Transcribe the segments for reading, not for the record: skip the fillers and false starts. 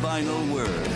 Final word.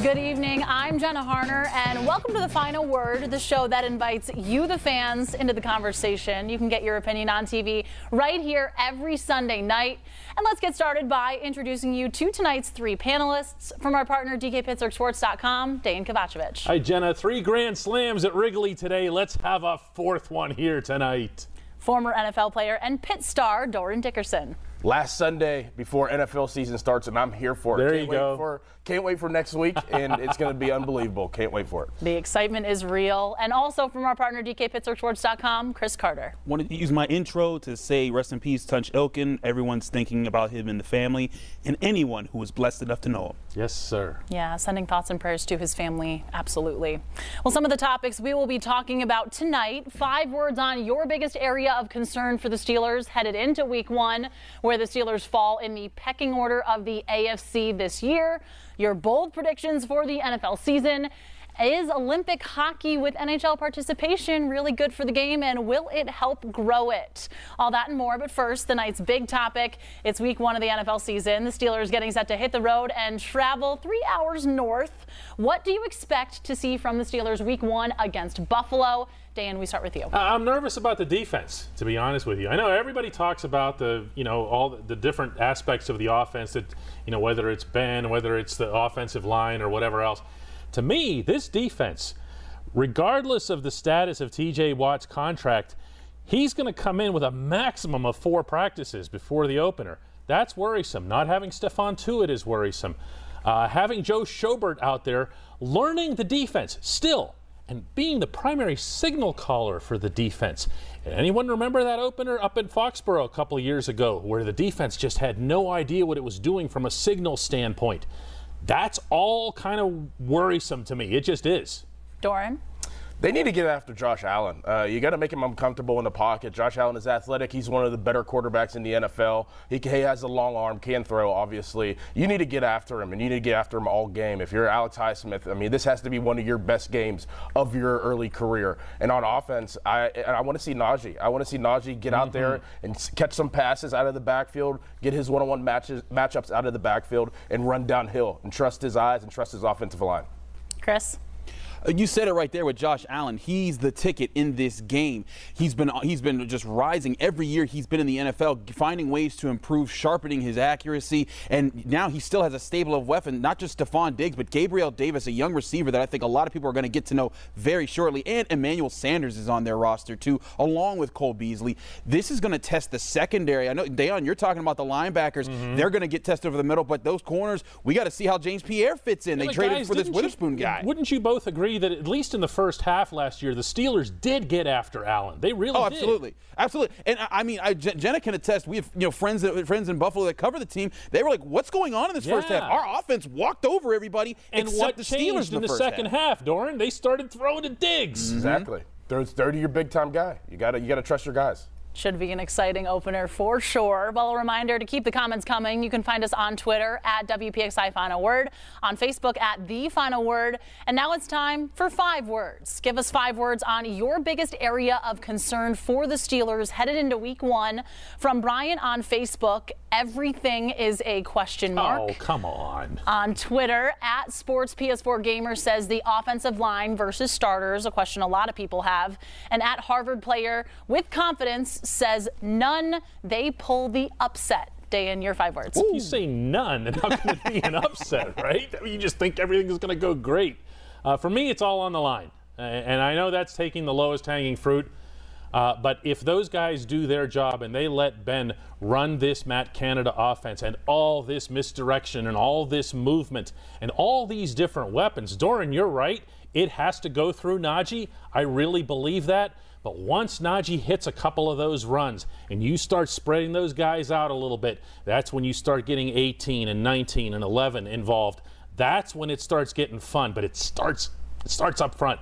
Good evening. I'm Jenna Harner, and welcome to The Final Word, the show that invites you, the fans, into the conversation. You can get your opinion on TV right here every Sunday night. And let's get started by introducing you to tonight's three panelists. From our partner, DKPittsburghSports.com, Dane Kovacevic. Hi, Jenna. 3 grand slams at Wrigley today. Let's have a 4th one here tonight. Former NFL player and Pitt star, Doran Dickerson. Last Sunday before NFL season starts, and I'm here for it. Can't wait for next week, and it's going to be unbelievable. Can't wait for it. The excitement is real. And also from our partner, DKPittsburghSports.com, Chris Carter. Wanted to use my intro to say rest in peace, Tunch Ilkin. Everyone's thinking about him and the family, and anyone who was blessed enough to know him. Yes, sir. Yeah, sending thoughts and prayers to his family, absolutely. Well, some of the topics we will be talking about tonight. 5 words on your biggest area of concern for the Steelers headed into Week 1. Where the Steelers fall in the pecking order of the AFC this year, your bold predictions for the NFL season, is Olympic hockey with NHL participation really good for the game, and will it help grow it? All that and more, but first, the night's big topic. It's Week 1 of the NFL season. The Steelers getting set to hit the road and travel 3 hours north. What do you expect to see from the Steelers Week 1 against Buffalo? Dan, we start with you. I'm nervous about the defense, to be honest with you. I know everybody talks about all the different aspects of the offense, that whether it's Ben, whether it's the offensive line or whatever else. To me, this defense, regardless of the status of TJ Watt's contract, he's going to come in with a maximum of 4 practices before the opener. That's worrisome. Not having Stephon Tuitt is worrisome. Having Joe Schobert out there learning the defense still, and being the primary signal caller for the defense. And anyone remember that opener up in Foxborough a couple years ago, where the defense just had no idea what it was doing from a signal standpoint? That's all kind of worrisome to me. It just is. Doran? They need to get after Josh Allen. You got to make him uncomfortable in the pocket. Josh Allen is athletic. He's one of the better quarterbacks in the NFL. He has a long arm, can throw, obviously. You need to get after him, and you need to get after him all game. If you're Alex Highsmith, this has to be one of your best games of your early career. And on offense, I want to see Najee. I want to see Najee get out there and catch some passes out of the backfield, get his one-on-one matchups out of the backfield, and run downhill, and trust his eyes and trust his offensive line. Chris? You said it right there with Josh Allen. He's the ticket in this game. He's been just rising every year he's been in the NFL, finding ways to improve, sharpening his accuracy, and now he still has a stable of weapons, not just Stephon Diggs, but Gabriel Davis, a young receiver that I think a lot of people are going to get to know very shortly, and Emmanuel Sanders is on their roster too, along with Cole Beasley. This is going to test the secondary. I know, Dayon, you're talking about the linebackers. They're going to get tested over the middle, but those corners, we got to see how James Pierre fits in. They traded for this Witherspoon guy. Wouldn't you both agree that at least in the first half last year, the Steelers did get after Allen? They really did. Oh, absolutely. Absolutely. And Jenna can attest, we have friends in Buffalo that cover the team. They were like, what's going on in this first half? Our offense walked over everybody except the Steelers in the second half, Doran? They started throwing to Diggs. Exactly. They're your big-time guy. You got to trust your guys. Should be an exciting opener for sure. Well, a reminder to keep the comments coming. You can find us on Twitter at WPXI Final Word, on Facebook at The Final Word. And now it's time for 5 words. Give us 5 words on your biggest area of concern for the Steelers headed into Week 1. From Brian on Facebook, everything is a question mark. Oh, come on. On Twitter, at SportsPS4Gamer says the offensive line versus starters, a question a lot of people have. And at Harvard Player with confidence says none, they pull the upset. Dayan, your 5 words. Ooh. If you say none, then how can it be an upset, right? I mean, you just think everything is going to go great. For me, it's all on the line. And I know that's taking the lowest hanging fruit. But if those guys do their job and they let Ben run this Matt Canada offense and all this misdirection and all this movement and all these different weapons, Doran, you're right. It has to go through Najee. I really believe that. But once Najee hits a couple of those runs and you start spreading those guys out a little bit, that's when you start getting 18 and 19 and 11 involved. That's when it starts getting fun, but it starts up front.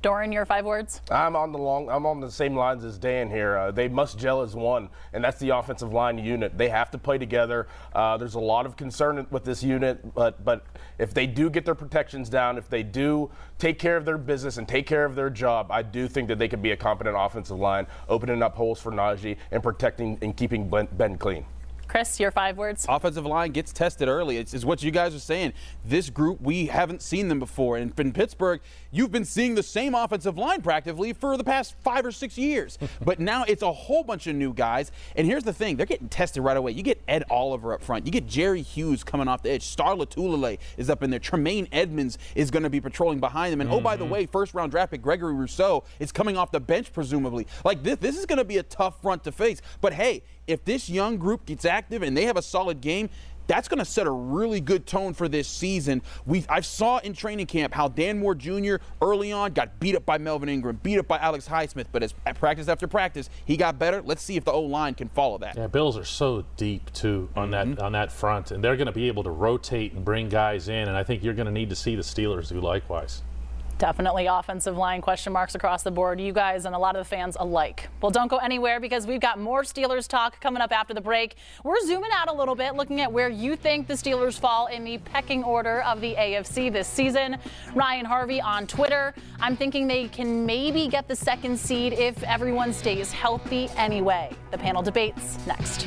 Doran, your 5 words? I'm on the same lines as Dan here. They must gel as one, and that's the offensive line unit. They have to play together. There's a lot of concern with this unit, but if they do get their protections down, if they do take care of their business and take care of their job, I do think that they could be a competent offensive line, opening up holes for Najee and protecting and keeping Ben clean. Chris, your 5 words? Offensive line gets tested early. It's what you guys are saying. This group, we haven't seen them before. And in Pittsburgh, you've been seeing the same offensive line practically for the past 5 or 6 years. But now it's a whole bunch of new guys. And here's the thing. They're getting tested right away. You get Ed Oliver up front. You get Jerry Hughes coming off the edge. Star Lotulelei is up in there. Tremaine Edmonds is going to be patrolling behind them. And oh, by the way, first-round draft pick Gregory Rousseau is coming off the bench, presumably. Like, this is going to be a tough front to face. But, hey, if this young group gets active and they have a solid game, that's going to set a really good tone for this season. I saw in training camp how Dan Moore Jr. early on got beat up by Melvin Ingram, beat up by Alex Highsmith, but as practice after practice, he got better. Let's see if the O-line can follow that. Yeah, Bills are so deep, too, on that front, and they're going to be able to rotate and bring guys in, and I think you're going to need to see the Steelers do likewise. Definitely offensive line question marks across the board, you guys and a lot of the fans alike. Well, don't go anywhere because we've got more Steelers talk coming up after the break. We're zooming out a little bit, looking at where you think the Steelers fall in the pecking order of the AFC this season. Ryan Harvey on Twitter, I'm thinking they can maybe get the 2nd seed if everyone stays healthy anyway. The panel debates next.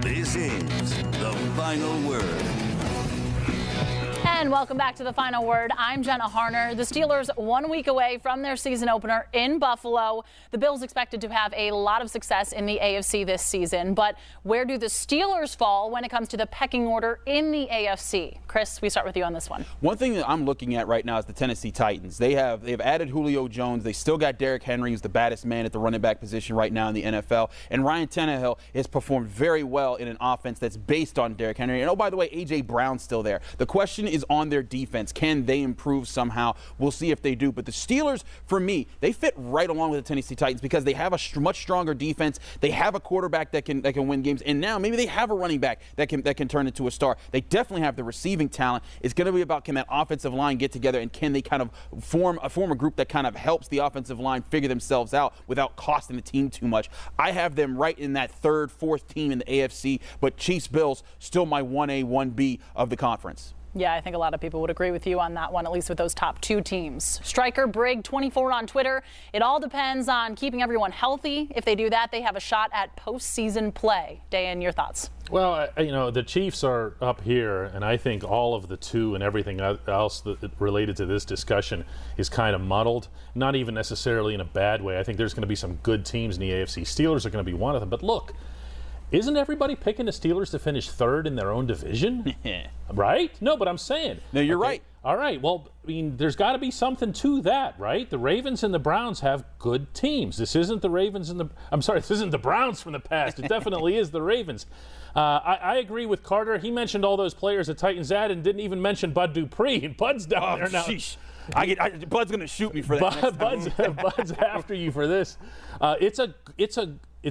This is The Final Word. And welcome back to The Final Word. I'm Jenna Harner. The Steelers 1 week away from their season opener in Buffalo. The Bills expected to have a lot of success in the AFC this season. But where do the Steelers fall when it comes to the pecking order in the AFC? Chris, we start with you on this one. One thing that I'm looking at right now is the Tennessee Titans. They've added Julio Jones. They still got Derrick Henry, who's the baddest man at the running back position right now in the NFL. And Ryan Tannehill has performed very well in an offense that's based on Derrick Henry. And, oh, by the way, A.J. Brown's still there. The question is on their defense. Can they improve somehow? We'll see if they do. But the Steelers, for me, they fit right along with the Tennessee Titans because they have a much stronger defense. They have a quarterback that can win games. And now maybe they have a running back that can turn into a star. They definitely have the receiving talent. It's going to be about, can that offensive line get together and can they kind of form a group that kind of helps the offensive line figure themselves out without costing the team too much. I have them right in that 3rd, 4th team in the AFC, but Chiefs, Bills, still my 1A, 1B of the conference. Yeah, I think a lot of people would agree with you on that one, at least with those top 2 teams. Striker Brig24 on Twitter, it all depends on keeping everyone healthy. If they do that, they have a shot at postseason play. Dan, your thoughts? Well, the Chiefs are up here, and I think all of the 2 and everything else that related to this discussion is kind of muddled, not even necessarily in a bad way. I think there's going to be some good teams in the AFC. Steelers are going to be one of them, but look, isn't everybody picking the Steelers to finish 3rd in their own division? Right? No, but I'm saying. No, you're okay. Right. All right. Well, I mean, there's got to be something to that, right? The Ravens and the Browns have good teams. This isn't the Ravens and the – I'm sorry, this isn't the Browns from the past. It definitely is the Ravens. I agree with Carter. He mentioned all those players the Titans had and didn't even mention Bud Dupree. And Bud's down there now. Sheesh. Bud's going to shoot me for that. Bud's after you for this. It's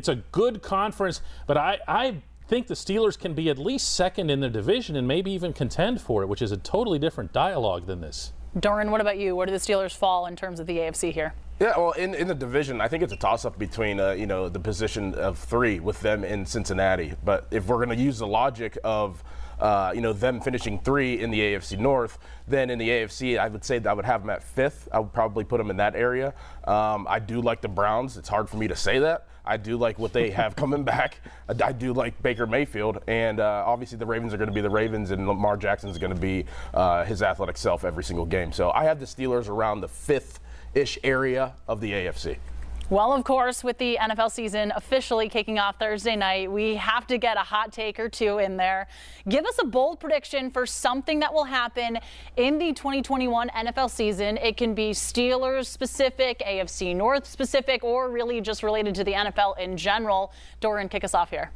a good conference, but I think the Steelers can be at least 2nd in their division and maybe even contend for it, which is a totally different dialogue than this. Doran, what about you? Where do the Steelers fall in terms of the AFC here? Yeah, well, in the division, I think it's a toss-up between, the position of 3 with them in Cincinnati. But if we're going to use the logic of them finishing 3 in the AFC North. Then in the AFC, I would say that I would have them at 5th. I would probably put them in that area. I do like the Browns. It's hard for me to say that. I do like what they have coming back. I do like Baker Mayfield. And obviously the Ravens are going to be the Ravens, and Lamar Jackson is going to be his athletic self every single game. So I have the Steelers around the 5th-ish area of the AFC. Well, of course, with the NFL season officially kicking off Thursday night, we have to get a hot take or two in there. Give us a bold prediction for something that will happen in the 2021 NFL season. It can be Steelers-specific, AFC North-specific, or really just related to the NFL in general. Doran, kick us off here.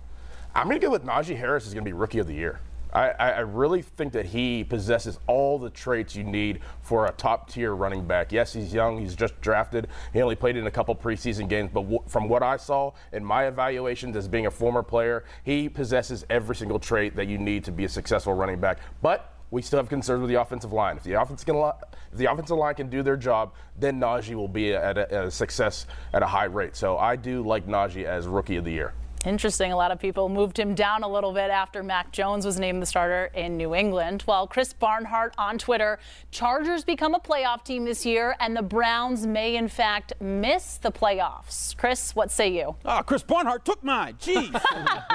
I'm going to go with Najee Harris is going to be Rookie of the Year. I really think that he possesses all the traits you need for a top-tier running back. Yes, he's young. He's just drafted. He only played in a couple preseason games. But from what I saw in my evaluations as being a former player, he possesses every single trait that you need to be a successful running back. But we still have concerns with the offensive line. If the offensive line can do their job, then Najee will be at a success at a high rate. So I do like Najee as Rookie of the Year. Interesting. A lot of people moved him down a little bit after Mac Jones was named the starter in New England. Well, Chris Barnhart on Twitter, Chargers become a playoff team this year, and the Browns may, in fact, miss the playoffs. Chris, what say you? Oh, Chris Barnhart took mine. Jeez.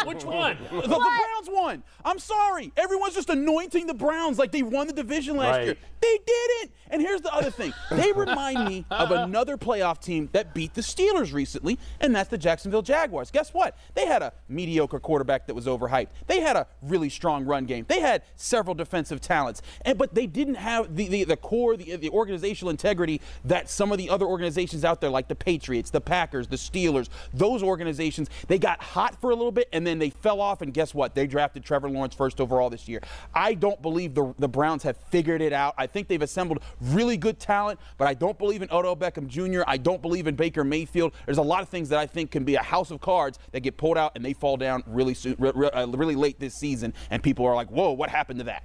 Which one? The Browns won. I'm sorry. Everyone's just anointing the Browns like they won the division last year. They didn't. And here's the other thing. They remind me of another playoff team that beat the Steelers recently, and that's the Jacksonville Jaguars. Guess what? They had a mediocre quarterback that was overhyped. They had a really strong run game. They had several defensive talents, but they didn't have the core, the organizational integrity that some of the other organizations out there, like the Patriots, the Packers, the Steelers, those organizations, they got hot for a little bit, and then they fell off, and guess what? They drafted Trevor Lawrence first overall this year. I don't believe the Browns have figured it out. I think they've assembled really good talent, but I don't believe in Odell Beckham Jr. I don't believe in Baker Mayfield. There's a lot of things that I think can be a house of cards that get pulled out and they fall down really soon, really late this season, and people are like, whoa, what happened to that?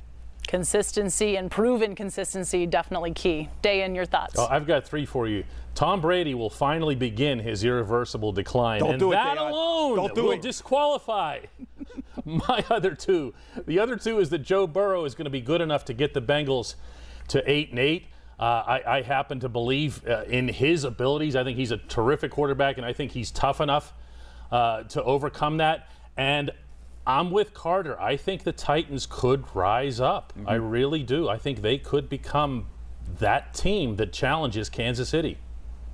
Consistency and proven consistency, definitely key. Dayan, your thoughts? Oh, I've got 3 for you. Tom Brady will finally begin his irreversible decline. Don't and do that it, alone Don't do will it. Disqualify my other 2. The other 2 is that Joe Burrow is going to be good enough to get the Bengals to 8-8. I happen to believe in his abilities. I think he's a terrific quarterback, and I think he's tough enough to overcome that. And I'm with Carter. I think the Titans could rise up. Mm-hmm. I really do. I think they could become that team that challenges Kansas City.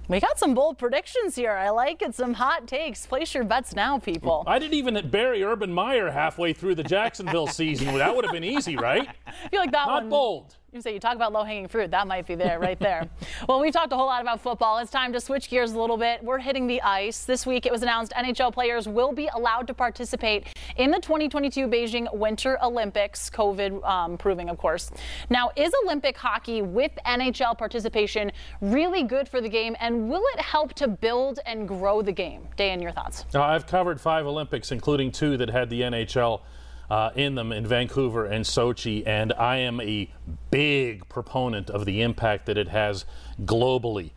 We got some bold predictions here. I like it. Some hot takes. Place your bets now, people. I didn't even bury Urban Meyer halfway through the Jacksonville season. That would have been easy, right? I feel like that one. Not bold. You say you talk about low-hanging fruit. That might be there, right there. Well, we've talked a whole lot about football. It's time to switch gears a little bit. We're hitting the ice. This week it was announced NHL players will be allowed to participate in the 2022 Beijing Winter Olympics, COVID proving, of course. Now, is Olympic hockey with NHL participation really good for the game, and will it help to build and grow the game? Dan, your thoughts? I've covered 5 Olympics, including 2 that had the NHL in them, in Vancouver and Sochi, and I am a big proponent of the impact that it has globally.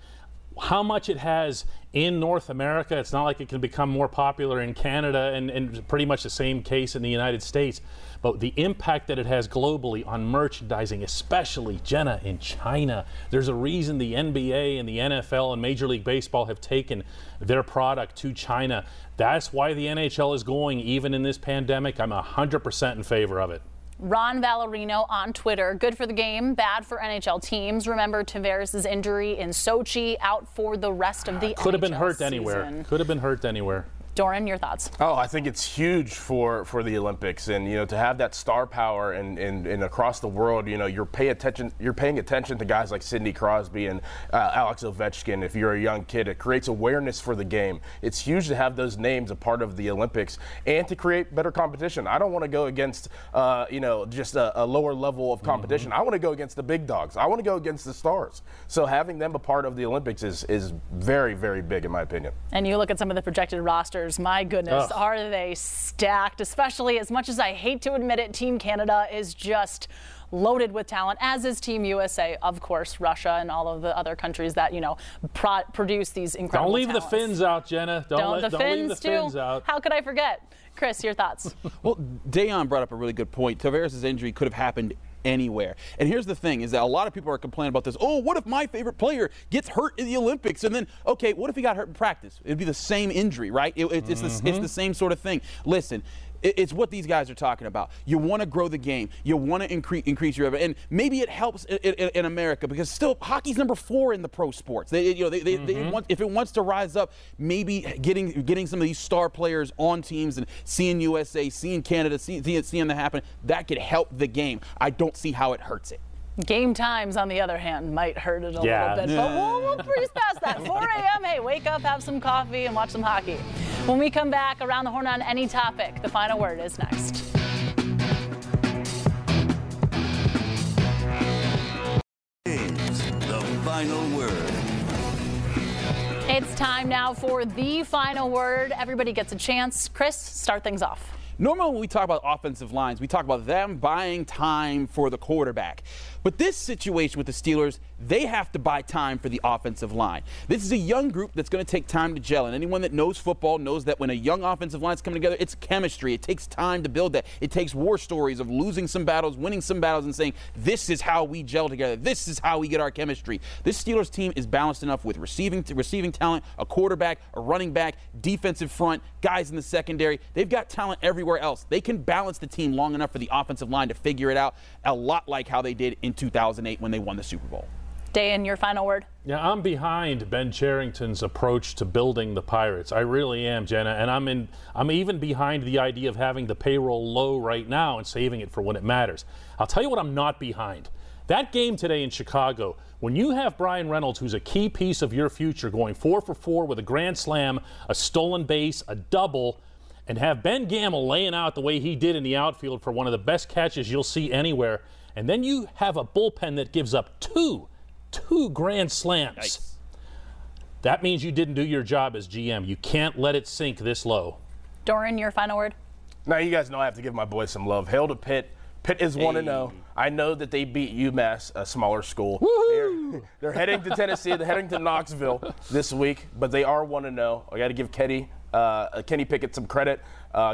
How much it has in North America, it's not like it can become more popular in Canada and pretty much the same case in the United States, but the impact that it has globally on merchandising, especially, Jenna, in China. There's a reason the NBA and the NFL and Major League Baseball have taken their product to China. That's why the NHL is going, even in this pandemic. I'm 100% in favor of it. Ron Valerino on Twitter, good for the game, bad for NHL teams. Remember Tavares' injury in Sochi, out for the rest of the Could have been hurt season. Anywhere. Could have been hurt anywhere. Doran, your thoughts? Oh, I think it's huge for the Olympics, and to have that star power and across the world, you're paying attention to guys like Sidney Crosby and Alex Ovechkin. If you're a young kid, it creates awareness for the game. It's huge to have those names a part of the Olympics and to create better competition. I don't want to go against just a lower level of competition. Mm-hmm. I want to go against the big dogs. I want to go against the stars. So having them a part of the Olympics is very, very big in my opinion. And you look at some of the projected rosters. My goodness, are they stacked, especially as much as I hate to admit it, Team Canada is just loaded with talent, as is Team USA, of course, Russia, and all of the other countries that, you know, produce these incredible talents. Don't leave the Finns out, Jenna. Don't leave the Finns out. How could I forget? Chris, your thoughts? Well, Dayon brought up a really good point. Tavares' injury could have happened anywhere. And here's the thing, is that a lot of people are complaining about this. Oh, what if my favorite player gets hurt in the Olympics? And then, okay, what if he got hurt in practice? It'd be the same injury, right? It's the same sort of thing. Listen, it's what these guys are talking about. You want to grow the game. You want to increase your effort. And maybe it helps in America, because still hockey's number 4 in the pro sports. If it wants to rise up, maybe getting some of these star players on teams and seeing USA, seeing Canada, seeing that happen, that could help the game. I don't see how it hurts it. Game times, on the other hand, might hurt it a little bit, but we'll breeze past that. 4 a.m., hey, wake up, have some coffee, and watch some hockey. When we come back, Around the Horn on any topic. The Final Word is next. The Final Word. It's time now for The Final Word. Everybody gets a chance. Chris, start things off. Normally when we talk about offensive lines, we talk about them buying time for the quarterback. But this situation with the Steelers, they have to buy time for the offensive line. This is a young group that's going to take time to gel. And anyone that knows football knows that when a young offensive line's coming together, it's chemistry. It takes time to build that. It takes war stories of losing some battles, winning some battles, and saying, this is how we gel together. This is how we get our chemistry. This Steelers team is balanced enough with receiving talent, a quarterback, a running back, defensive front, guys in the secondary. They've got talent everywhere else. They can balance the team long enough for the offensive line to figure it out, a lot like how they did in 2008 when they won the Super Bowl. Dan, your final word. Yeah, I'm behind Ben Cherington's approach to building the Pirates. I really am, Jenna, and I'm even behind the idea of having the payroll low right now and saving it for when it matters. I'll tell you what I'm not behind. That game today in Chicago, when you have Brian Reynolds, who's a key piece of your future, going 4 for 4 with a grand slam, a stolen base, a double, and have Ben Gamel laying out the way he did in the outfield for one of the best catches you'll see anywhere, and then you have a bullpen that gives up two grand slams. Nice. That means you didn't do your job as GM. You can't let it sink this low. Doran, your final word? Now, you guys know I have to give my boys some love. Hail to Pitt. Pitt is 1-0. I know that they beat UMass, a smaller school. They're heading to Tennessee. They're heading to Knoxville this week, but they are 1-0. I got to give Kenny Pickett some credit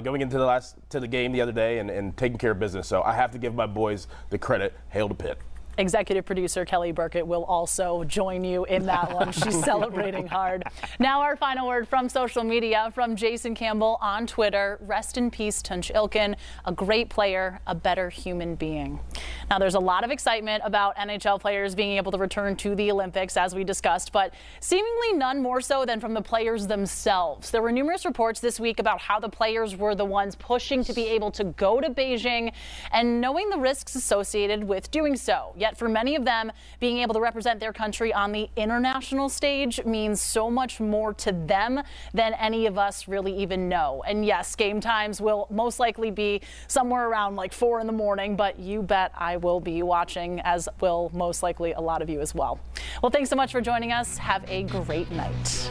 going into the game the other day and taking care of business. So I have to give my boys the credit. Hail to Pitt. Executive producer Kelly Burkett will also join you in that one. She's celebrating hard. Now our final word from social media, from Jason Campbell on Twitter. Rest in peace, Tunch Ilkin, a great player, a better human being. Now there's a lot of excitement about NHL players being able to return to the Olympics, as we discussed, but seemingly none more so than from the players themselves. There were numerous reports this week about how the players were the ones pushing to be able to go to Beijing and knowing the risks associated with doing so. Yet for many of them, being able to represent their country on the international stage means so much more to them than any of us really even know. And yes, game times will most likely be somewhere around like 4 in the morning, but you bet I will be watching, as will most likely a lot of you as well. Well, thanks so much for joining us. Have a great night.